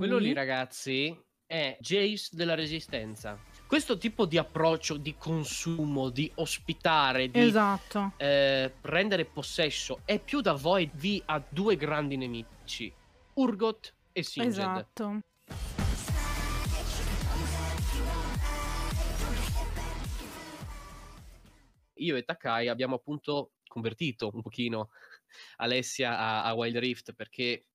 Quello lì, ragazzi, è Jayce della Resistenza. Questo tipo di approccio, di consumo, di ospitare, di prendere possesso, è più da VoID a due grandi nemici, Urgot e Singed. Esatto. Io e Takai abbiamo appunto convertito un pochino Alessia a Wild Rift, perché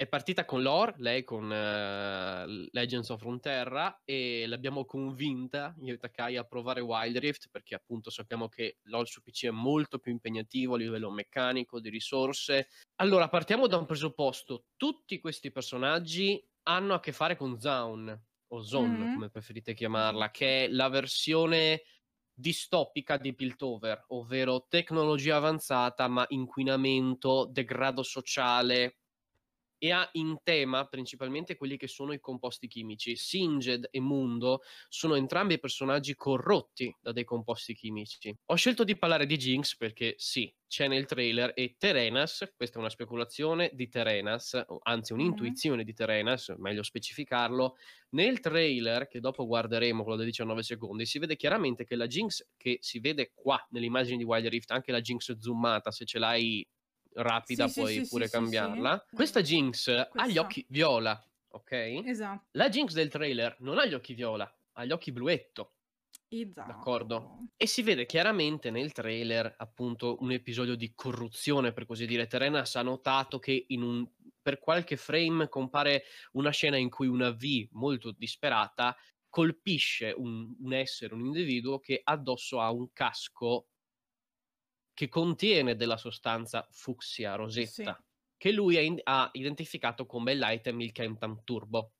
è partita con lore, lei con Legends of Runeterra, e l'abbiamo convinta, io e Takai, a provare Wild Rift, perché appunto sappiamo che LoL su PC è molto più impegnativo a livello meccanico, di risorse. Allora, partiamo da un presupposto. Tutti questi personaggi hanno a che fare con Zaun, o Zon, come preferite chiamarla, che è la versione distopica di Piltover, ovvero tecnologia avanzata, ma inquinamento, degrado sociale, e ha in tema principalmente quelli che sono i composti chimici. Singed e Mundo sono entrambi personaggi corrotti da dei composti chimici. Ho scelto di parlare di Jinx perché sì, c'è nel trailer, e Terenas, questa è una speculazione di Terenas, anzi un'intuizione di Terenas, meglio specificarlo, nel trailer, che dopo guarderemo, quello da 19 secondi, si vede chiaramente che la Jinx che si vede qua nell'immagine di Wild Rift, anche la Jinx zoomata, se ce l'hai rapida, sì, puoi pure cambiarla. Questa Jinx ha gli occhi viola, ok? Esatto. La Jinx del trailer non ha gli occhi viola, ha gli occhi bluetto. Esatto. D'accordo? E si vede chiaramente nel trailer, appunto, un episodio di corruzione, per così dire. Terenas ha notato che per qualche frame compare una scena in cui una V molto disperata colpisce un essere, un individuo che addosso ha un casco che contiene della sostanza fucsia rosetta, che lui ha identificato come l'item, il Chemtank Turbo,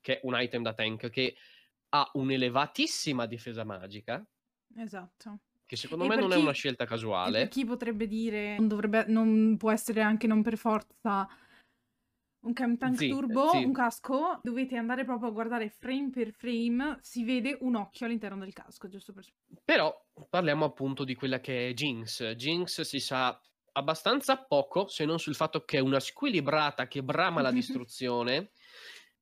che è un item da tank che ha un'elevatissima difesa magica. Esatto. Che secondo me non è una scelta casuale. E chi potrebbe dire, non può essere anche non per forza un Chemtank Turbo, un casco. Dovete andare proprio a guardare frame per frame, si vede un occhio all'interno del casco, giusto per... Però parliamo appunto di quella che è Jinx. Jinx si sa abbastanza poco, se non sul fatto che è una squilibrata che brama la distruzione.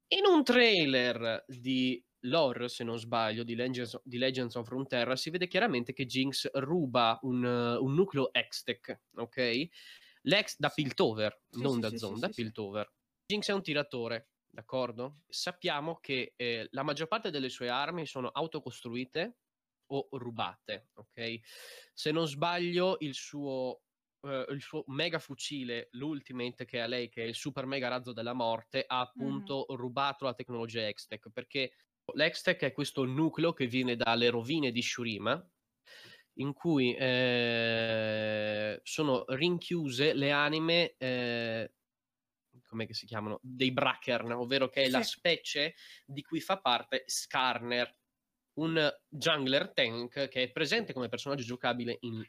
In un trailer di lore, se non sbaglio, di Legends of Runeterra, si vede chiaramente che Jinx ruba un nucleo Hextech, ok? L'Hex da Piltover, non da Zaun, da Piltover. Jinx è un tiratore, d'accordo? Sappiamo che la maggior parte delle sue armi sono autocostruite o rubate, ok? Se non sbaglio, il suo mega fucile, l'ultimate che ha lei, che è il super mega razzo della morte, ha appunto rubato la tecnologia Hextech, perché l'Hextech è questo nucleo che viene dalle rovine di Shurima, in cui sono rinchiuse le anime... come si chiamano? Dei Brackern, ovvero che è la specie di cui fa parte Skarner, un jungler tank che è presente come personaggio giocabile in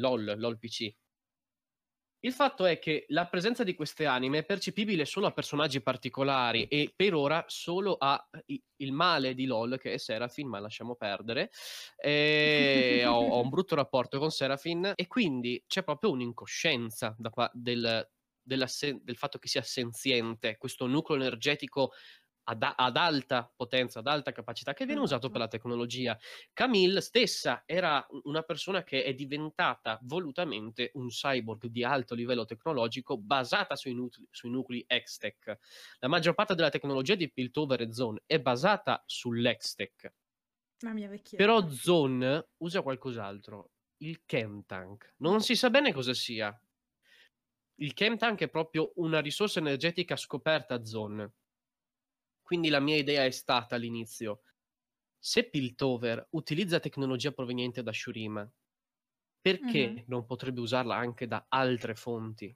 LoL PC. Il fatto è che la presenza di queste anime è percepibile solo a personaggi particolari, e per ora solo a il male di LoL, che è Seraphine, ma lasciamo perdere. Ho un brutto rapporto con Seraphine, e quindi c'è proprio un'incoscienza del fatto che sia senziente, questo nucleo energetico ad alta potenza, ad alta capacità, che viene usato per la tecnologia. Camille stessa era una persona che è diventata volutamente un cyborg di alto livello tecnologico basata sui nuclei Hextech. La maggior parte della tecnologia di Piltover e Zaun è basata sull'Hextech. Però Zaun usa qualcos'altro, il Chemtank. Non si sa bene cosa sia. Il Chemtank è proprio una risorsa energetica scoperta a Zaun. Quindi la mia idea è stata all'inizio: se Piltover utilizza tecnologia proveniente da Shurima, perché non potrebbe usarla anche da altre fonti?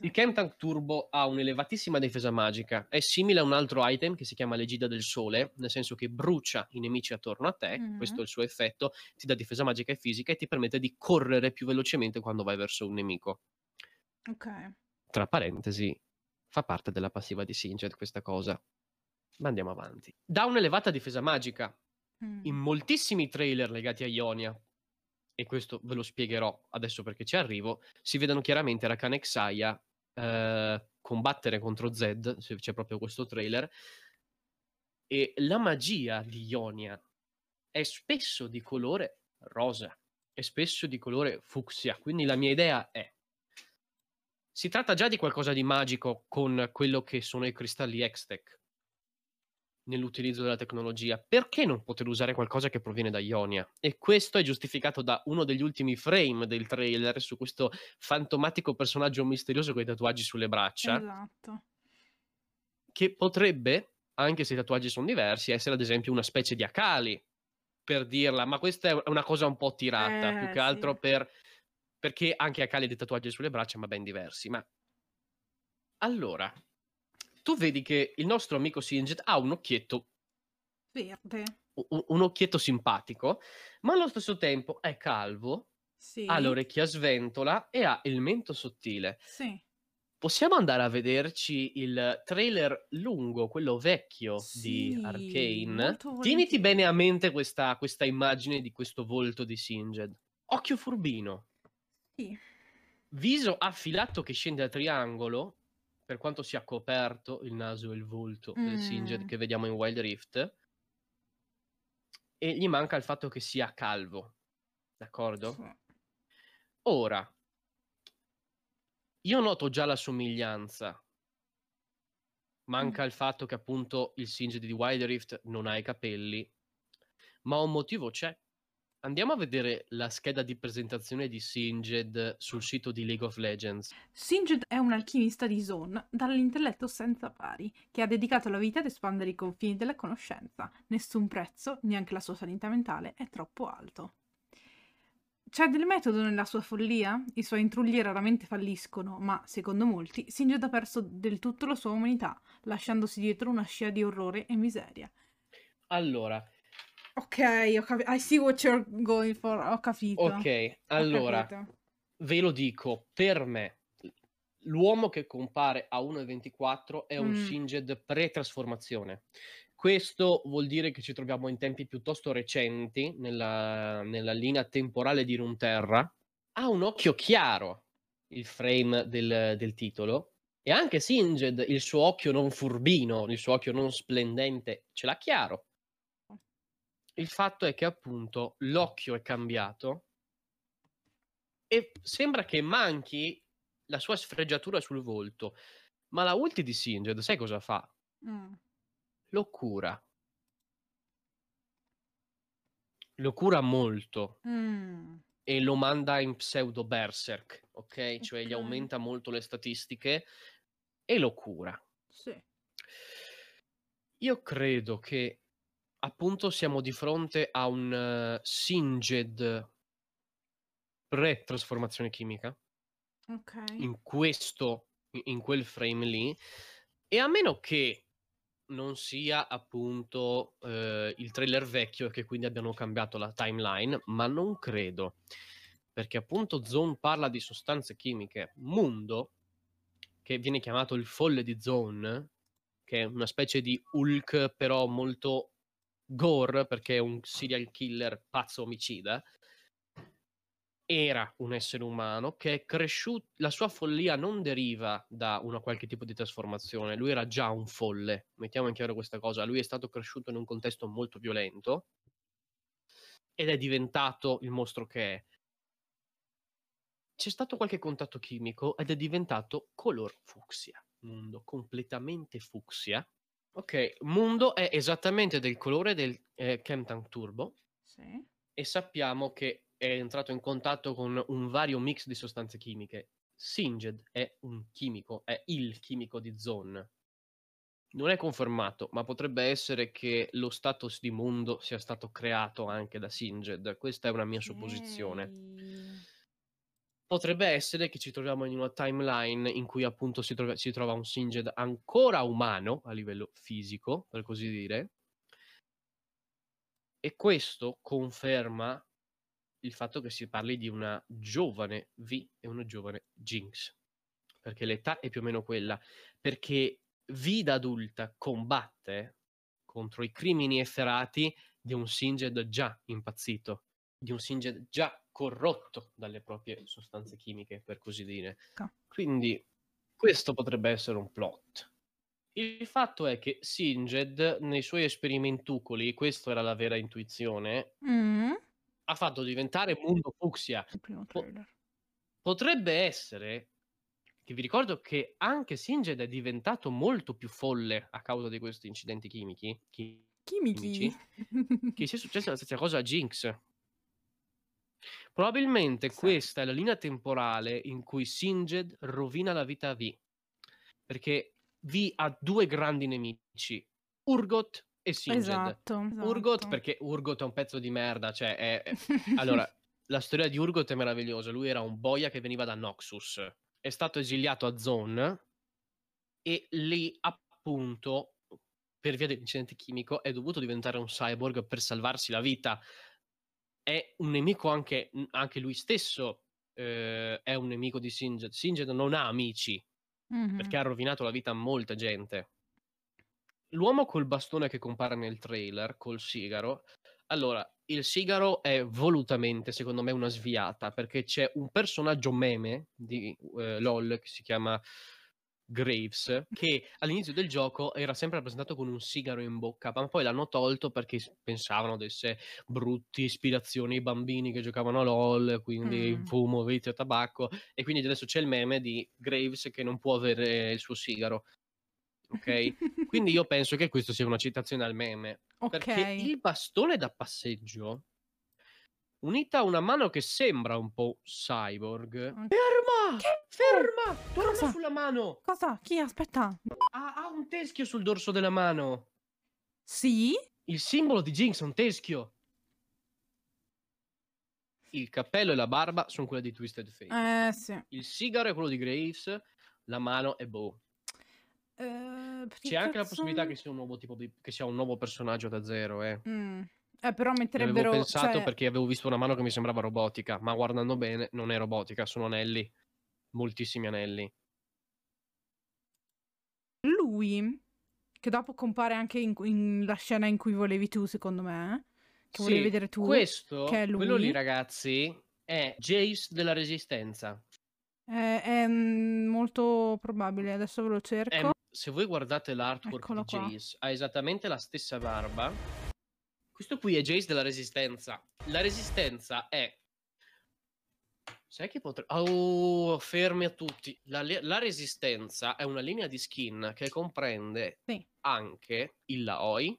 Il Chemtank Turbo ha un'elevatissima difesa magica, è simile a un altro item che si chiama Legida del Sole, nel senso che brucia i nemici attorno a te, questo è il suo effetto, ti dà difesa magica e fisica e ti permette di correre più velocemente quando vai verso un nemico. Ok. Tra parentesi, fa parte della passiva di Singed questa cosa, ma andiamo avanti. Dà un'elevata difesa magica. In moltissimi trailer legati a Ionia, e questo ve lo spiegherò adesso perché ci arrivo, si vedono chiaramente Rakan e Xayah combattere contro Zed, c'è proprio questo trailer, e la magia di Ionia è spesso di colore rosa, è spesso di colore fucsia, quindi la mia idea è: si tratta già di qualcosa di magico con quello che sono i cristalli Hextech nell'utilizzo della tecnologia, perché non poter usare qualcosa che proviene da Ionia? E questo è giustificato da uno degli ultimi frame del trailer su questo fantomatico personaggio misterioso con i tatuaggi sulle braccia. Esatto. Che potrebbe, anche se i tatuaggi sono diversi, essere ad esempio una specie di Akali, per dirla, ma questa è una cosa un po' tirata, più che altro sì, perché anche Akali ha dei tatuaggi sulle braccia, ma ben diversi. Ma allora, tu vedi che il nostro amico Singed ha un occhietto verde, un occhietto simpatico, ma allo stesso tempo è calvo, sì, ha l'orecchia sventola e ha il mento sottile. Sì. Possiamo andare a vederci il trailer lungo, quello vecchio, sì, di Arcane? Tieniti bene a mente questa immagine di questo volto di Singed. Occhio furbino. Sì. Viso affilato che scende a triangolo, per quanto sia coperto il naso e il volto del Singed che vediamo in Wild Rift. E gli manca il fatto che sia calvo. D'accordo? Sì. Ora, io noto già la somiglianza. Manca il fatto che appunto il Singed di Wild Rift non ha i capelli, ma un motivo c'è. Andiamo a vedere la scheda di presentazione di Singed sul sito di League of Legends. Singed è un alchimista di Zaun, dall'intelletto senza pari, che ha dedicato la vita ad espandere i confini della conoscenza. Nessun prezzo, neanche la sua sanità mentale, è troppo alto. C'è del metodo nella sua follia? I suoi intrugli raramente falliscono, ma, secondo molti, Singed ha perso del tutto la sua umanità, lasciandosi dietro una scia di orrore e miseria. Allora. Ok, ho capito. I see what you're going for, ho capito. Ok, allora, capito. Ve lo dico, per me, l'uomo che compare a 1.24 è un Singed pre-trasformazione. Questo vuol dire che ci troviamo in tempi piuttosto recenti, nella linea temporale di Runeterra. Ha un occhio chiaro, il frame del titolo, e anche Singed, il suo occhio non furbino, il suo occhio non splendente, ce l'ha chiaro. Il fatto è che appunto l'occhio è cambiato e sembra che manchi la sua sfregiatura sul volto. Ma la ulti di Singed, sai cosa fa? Lo cura. Lo cura molto. E lo manda in pseudo berserk, ok? Cioè gli aumenta molto le statistiche e lo cura. Sì. Io credo che appunto siamo di fronte a un Singed pre-trasformazione chimica. Ok. In quel frame lì. E a meno che non sia appunto il trailer vecchio e che quindi abbiano cambiato la timeline, ma non credo, perché appunto Zaun parla di sostanze chimiche. Mundo, che viene chiamato il folle di Zaun, che è una specie di Hulk però molto gore, perché è un serial killer pazzo omicida, era un essere umano che è cresciuto, la sua follia non deriva da una qualche tipo di trasformazione, lui era già un folle, mettiamo in chiaro questa cosa, lui è stato cresciuto in un contesto molto violento ed è diventato il mostro che è. C'è stato qualche contatto chimico ed è diventato color fucsia, Mundo, completamente fucsia. Ok, Mundo è esattamente del colore del Chemtank Turbo, sì, e sappiamo che è entrato in contatto con un vario mix di sostanze chimiche. Singed è un chimico, è il chimico di Zaun. Non è confermato, ma potrebbe essere che lo status di Mundo sia stato creato anche da Singed. Questa è una mia supposizione. Potrebbe essere che ci troviamo in una timeline in cui appunto si trova un Singed ancora umano a livello fisico, per così dire, e questo conferma il fatto che si parli di una giovane Vi e una giovane Jinx, perché l'età è più o meno quella, perché Vi da adulta combatte contro i crimini efferati di un Singed già impazzito, di un Singed già corrotto dalle proprie sostanze chimiche, per così dire. Quindi questo potrebbe essere un plot. Il fatto è che Singed, nei suoi esperimentucoli, questa era la vera intuizione, ha fatto diventare Mundo fucsia. Potrebbe essere, che vi ricordo che anche Singed è diventato molto più folle a causa di questi incidenti chimici. Che sia successa la stessa cosa a Jinx. Probabilmente questa è la linea temporale in cui Singed rovina la vita a Vi, perché Vi ha due grandi nemici, Urgot e Singed. Esatto. Urgot, perché Urgot è un pezzo di merda, cioè è... Allora, la storia di Urgot è meravigliosa. Lui era un boia che veniva da Noxus, è stato esiliato a Zaun e lì appunto, per via dell'incidente chimico, è dovuto diventare un cyborg per salvarsi la vita. È un nemico anche lui stesso, è un nemico di Singed. Singed non ha amici, perché ha rovinato la vita a molta gente. L'uomo col bastone che compare nel trailer, col sigaro. Allora, il sigaro è volutamente, secondo me, una sviata, perché c'è un personaggio meme di LOL che si chiama Graves, che all'inizio del gioco era sempre rappresentato con un sigaro in bocca, ma poi l'hanno tolto perché pensavano di essere brutti, ispirazioni ai bambini che giocavano a LOL, quindi fumo, vizio, tabacco, e quindi adesso c'è il meme di Graves che non può avere il suo sigaro, ok? Quindi io penso che questo sia una citazione al meme, perché il bastone da passeggio, unita a una mano che sembra un po' cyborg. Ferma! Che? Ferma! Torna sulla mano! Cosa? Chi? Aspetta. Ha un teschio sul dorso della mano. Sì? Il simbolo di Jinx è un teschio. Il cappello e la barba sono quella di Twisted Fate. Sì. Il sigaro è quello di Graves. La mano è Bow. C'è anche la possibilità che sia un nuovo tipo di... che sia un nuovo personaggio da zero, però metterebbero... Avevo pensato, cioè... perché avevo visto una mano che mi sembrava robotica, ma guardando bene non è robotica, sono anelli, moltissimi anelli. Lui, che dopo compare anche in la scena in cui volevi tu, secondo me, che volevi vedere tu, questo, che è lui. Quello lì, ragazzi, è Jayce della Resistenza. È molto probabile, adesso ve lo cerco. Se voi guardate l'artwork di Jayce, ha esattamente la stessa barba. Questo qui è Jayce della Resistenza. La Resistenza è... Sai che potrebbe... Oh, fermi a tutti. La Resistenza è una linea di skin che comprende anche il Laoi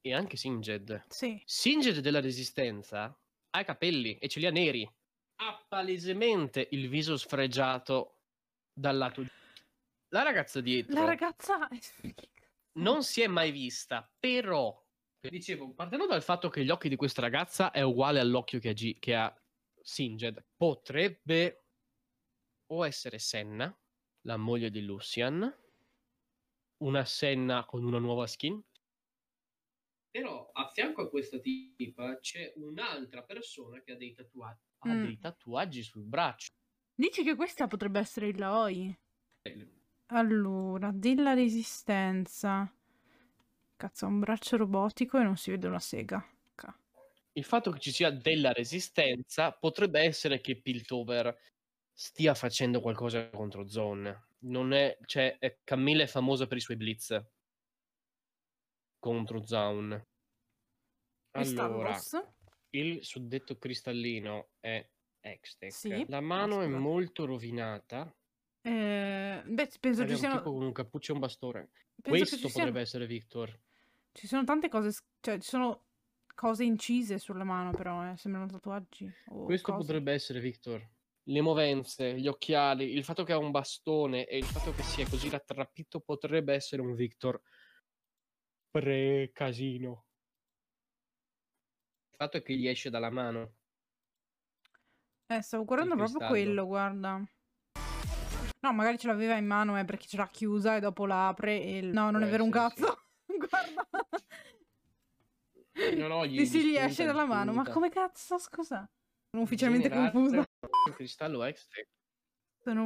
e anche Singed. Singed della Resistenza ha i capelli e ce li ha neri. Ha palesemente il viso sfregiato dal lato... La ragazza dietro... La ragazza... non si è mai vista, però... Dicevo, partendo dal fatto che gli occhi di questa ragazza è uguale all'occhio che ha Singed, potrebbe o essere Senna, la moglie di Lucian, una Senna con una nuova skin. Però a fianco a questa tipa c'è un'altra persona che ha dei tatuaggi, sul braccio. Dici che questa potrebbe essere il Laoi? Allora, della Resistenza... Cazzo, ha un braccio robotico e non si vede una sega. Il fatto che ci sia della Resistenza potrebbe essere che Piltover stia facendo qualcosa contro Zaun. Non è, cioè, Camille è famosa per i suoi blitz contro Zaun. Allora, il suddetto cristallino è Hextech. La mano è molto rovinata. Beh, penso ci siano... tipo con un cappuccio e un bastone. Questo potrebbe essere Victor. Ci sono tante cose, cioè ci sono cose incise sulla mano, però sembrano tatuaggi o questo cose. Potrebbe essere Victor. Le movenze, gli occhiali, il fatto che ha un bastone e il fatto che sia così rattrappito potrebbe essere un Victor pre-casino. Il fatto è che gli esce dalla mano. Stavo guardando proprio quello, guarda. No, magari ce l'aveva in mano, perché ce l'ha chiusa e dopo la apre e... No, non è vero un cazzo. Guarda. Gli esce dalla mano. Ma come cazzo, scusa? Sono ufficialmente confusa. Il cristallo Hextech.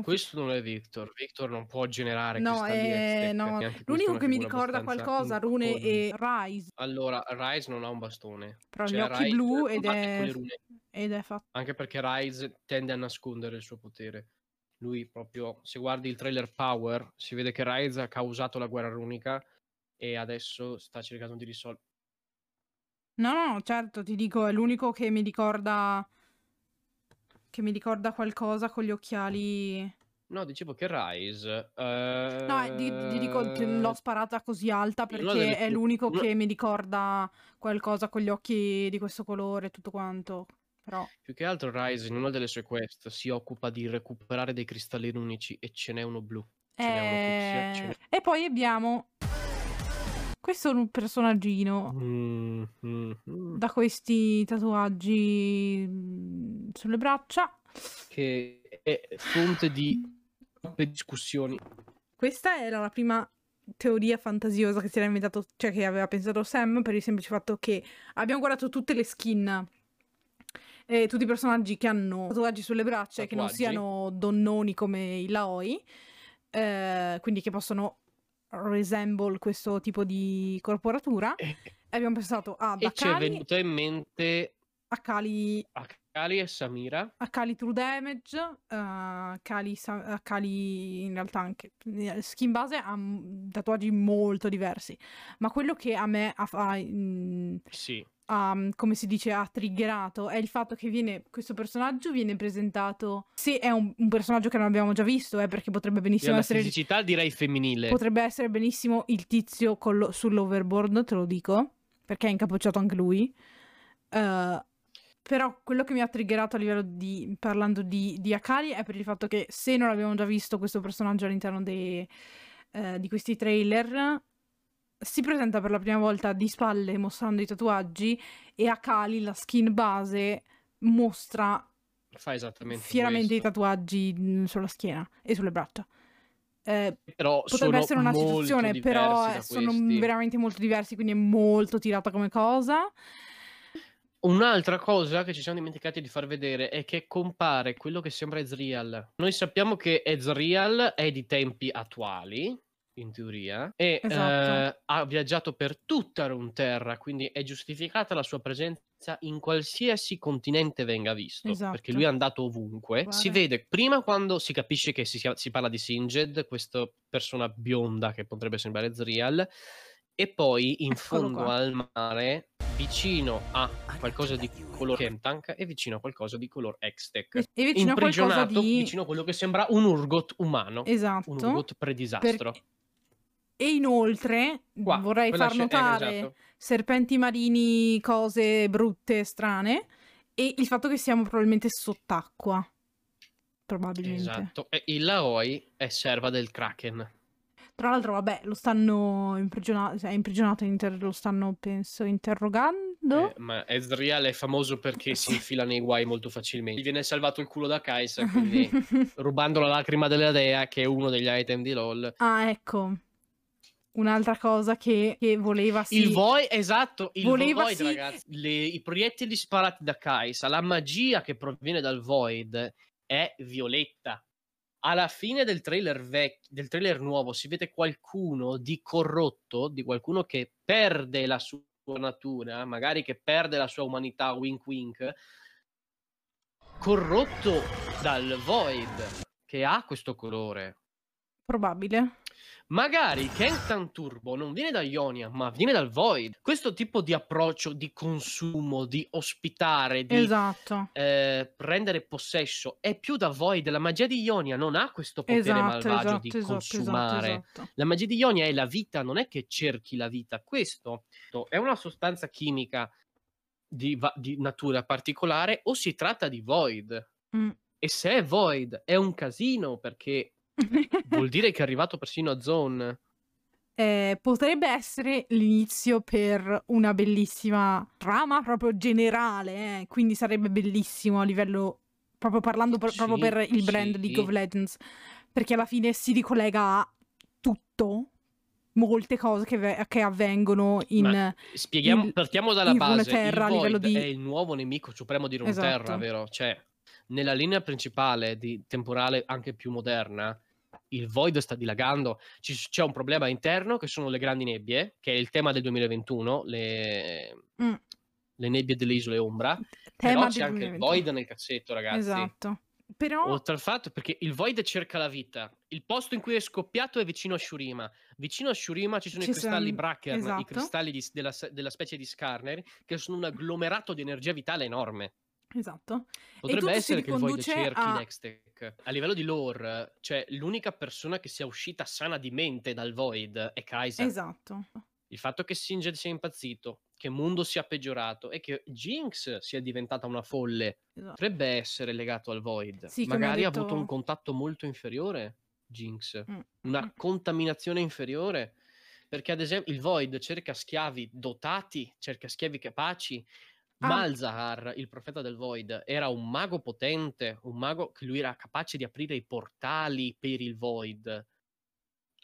Questo non è Victor. Victor non può generare cristalli Hextech. No, l'unico che mi ricorda qualcosa, Rune e Ryze. Allora, Ryze non ha un bastone. Però gli occhi blu ed è... Anche perché Ryze tende a nascondere il suo potere. Lui proprio, se guardi il trailer Power, si vede che Ryze ha causato la guerra runica e adesso sta cercando di risolvere. No, no, certo, ti dico, è l'unico che mi ricorda qualcosa con gli occhiali. No, dicevo che Ryze... No, ti dico, l'ho sparata così alta perché è l'unico che mi ricorda qualcosa con gli occhi di questo colore e tutto quanto. Però... Più che altro Ryze, in una delle sue quest, si occupa di recuperare dei cristalli runici e ce n'è uno blu. N'è uno fucsia, e poi abbiamo... Questo è un personaggino da questi tatuaggi sulle braccia. Che è fonte di... discussioni. Questa era la prima teoria fantasiosa che si era inventato, cioè che aveva pensato Sam, per il semplice fatto che abbiamo guardato tutte le skin e tutti i personaggi che hanno tatuaggi sulle braccia e che non siano donnoni come i Laoi, quindi che possono resemble questo tipo di corporatura, e abbiamo pensato ad Akali, ci è venuta in mente Akali e Samira, Akali True Damage, Akali in realtà anche skin base ha tatuaggi molto diversi, ma quello che a me come si dice, ha triggerato è il fatto che questo personaggio viene presentato, se è un personaggio che non abbiamo già visto, perché potrebbe benissimo essere, fisicità direi femminile, potrebbe essere benissimo il tizio sull'overboard, te lo dico perché è incappucciato anche lui, però quello che mi ha triggerato a livello di, parlando di Akali, è per il fatto che se non abbiamo già visto questo personaggio all'interno di questi trailer, si presenta per la prima volta di spalle mostrando i tatuaggi, e Akali, la skin base, mostra fieramente i tatuaggi sulla schiena e sulle braccia. Però potrebbe essere una situazione, però sono veramente molto diversi, quindi è molto tirata come cosa. Un'altra cosa che ci siamo dimenticati di far vedere è che compare quello che sembra Ezreal. Noi sappiamo che Ezreal è di tempi attuali, in teoria, e esatto, ha viaggiato per tutta Runeterra, quindi è giustificata la sua presenza in qualsiasi continente venga visto, esatto, perché lui è andato ovunque. Vale. Si vede prima quando si capisce che si parla di Singed, questa persona bionda che potrebbe sembrare Ezreal, e poi in fondo al mare, vicino a qualcosa di color Chemtank e vicino a qualcosa di color Hextech, e vicino imprigionato a qualcosa di... vicino a quello che sembra un Urgot umano, esatto, un Urgot predisastro. E inoltre vorrei far notare serpenti marini, cose brutte, strane, e il fatto che siamo probabilmente sott'acqua, probabilmente. Esatto, e il Laoi è serva del Kraken. Tra l'altro, vabbè, lo stanno imprigionato, è imprigionato, lo stanno, penso, interrogando. Ma Ezreal è famoso perché si infila nei guai molto facilmente. Gli viene salvato il culo da Kai'Sa, quindi rubando la lacrima della dea, che è uno degli item di LoL. Ah, ecco. Un'altra cosa che voleva il Void, esatto, il Void, ragazzi. I proiettili sparati da Kai'Sa, la magia che proviene dal Void è violetta. Alla fine del trailer del trailer nuovo si vede qualcuno di corrotto, di qualcuno che perde la sua natura, magari che perde la sua umanità, wink wink, corrotto dal Void, che ha questo colore. Probabile. Magari Kentan Turbo non viene da Ionia, ma viene dal Void. Questo tipo di approccio, di consumo, di ospitare, di prendere possesso, è più da Void. La magia di Ionia non ha questo potere malvagio di consumare. La magia di Ionia è la vita, non è che cerchi la vita. Questo è una sostanza chimica di natura particolare, o si tratta di Void. E se è Void è un casino, perché... vuol dire che è arrivato persino a Zaun. Potrebbe essere l'inizio per una bellissima trama proprio generale, quindi sarebbe bellissimo a livello, proprio parlando proprio per il brand League of Legends, perché alla fine si ricollega a tutto, molte cose che avvengono in... Partiamo dalla base, il Void è il nuovo nemico supremo di Runeterra, vero? Cioè, nella linea principale temporale anche più moderna, il Void sta dilagando. C'è un problema interno che sono le grandi nebbie, che è il tema del 2021, le nebbie delle isole Ombra. Però c'è anche il Void nel cassetto, ragazzi. Esatto. Però... oltre al fatto, perché il Void cerca la vita, il posto in cui è scoppiato è vicino a Shurima. Vicino a Shurima ci sono i cristalli Brackern, esatto, i cristalli della specie di Skarner, che sono un agglomerato di energia vitale enorme. Esatto. Potrebbe essere che il Void cerchi Hextech. A livello di lore, cioè l'unica persona che sia uscita sana di mente dal Void è Kai'Sa. Esatto. Il fatto che Singed sia impazzito, che Mundo sia peggiorato e che Jinx sia diventata una folle, esatto, potrebbe essere legato al Void. Sì, magari ha avuto un contatto molto inferiore, Jinx, una contaminazione inferiore, perché ad esempio il Void cerca schiavi dotati, cerca schiavi capaci. Malzahar, il profeta del Void, era un mago potente, un mago che lui era capace di aprire i portali per il Void.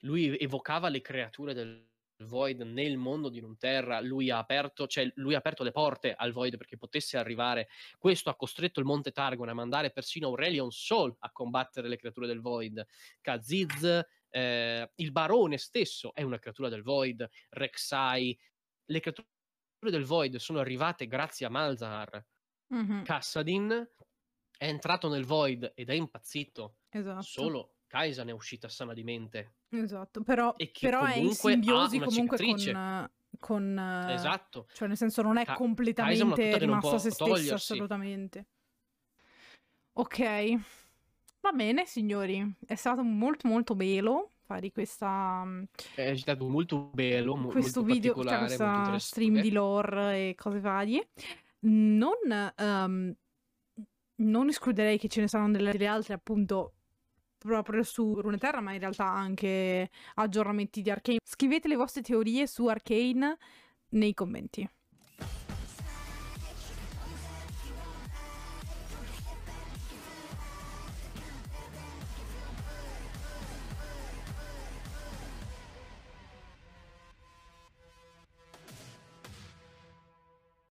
Lui evocava le creature del Void nel mondo di Runeterra. Lui ha aperto le porte al Void perché potesse arrivare. Questo ha costretto il Monte Targon a mandare persino Aurelion Sol a combattere le creature del Void. Kha'Zix, il barone stesso è una creatura del Void. Rek'Sai, le creature del Void sono arrivate grazie a Malzahar. Kassadin è entrato nel Void ed è impazzito. Esatto. Solo Kai'Sa ne è uscita sana di mente. Esatto, però è in simbiosi comunque con esatto, cioè nel senso non è completamente rimasta se stessa, assolutamente. Ok, va bene signori, è stato molto molto bello fare questa è stato molto bello questo molto video, cioè questo stream di lore e cose varie. Non escluderei che ce ne saranno delle altre, appunto, proprio su Runeterra, ma in realtà anche aggiornamenti di Arcane. Scrivete le vostre teorie su Arcane nei commenti.